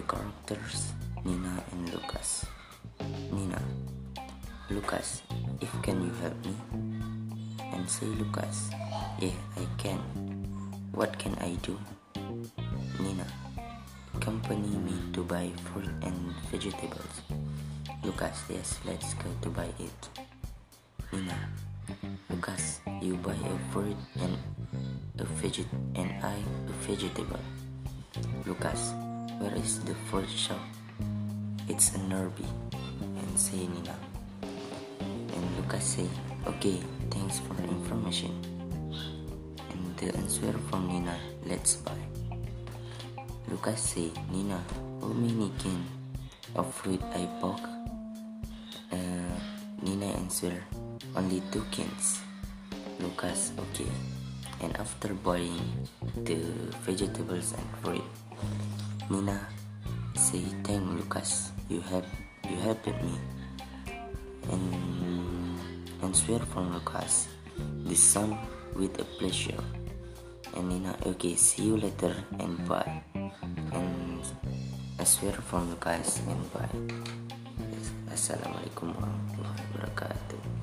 the characters Nina and Lucas. Nina: Lucas, if can you help me? And say Lucas: yeah, I can. What can I do? Nina: accompany me to buy fruit and vegetables. Lucas: yes, let's go to buy it. Nina: Lucas, you buy a fruit and a vegetable. Lucas: where is the fruit shop? It's in Norby. And say Nina. And Lucas say, okay, thanks for information. And the answer from Nina, let's buy. Lucas say, Nina, how many can of fruit I bought? Nina answer, only 2 cans. Lucas, okay. And after buying the vegetables and fruit, Nina say, thank Lucas, you helped me. And swear from Lucas, the son with a pleasure. And Nina, okay, see you later and bye. And I swear from Lucas and bye. Assalamualaikum warahmatullahi wabarakatuh.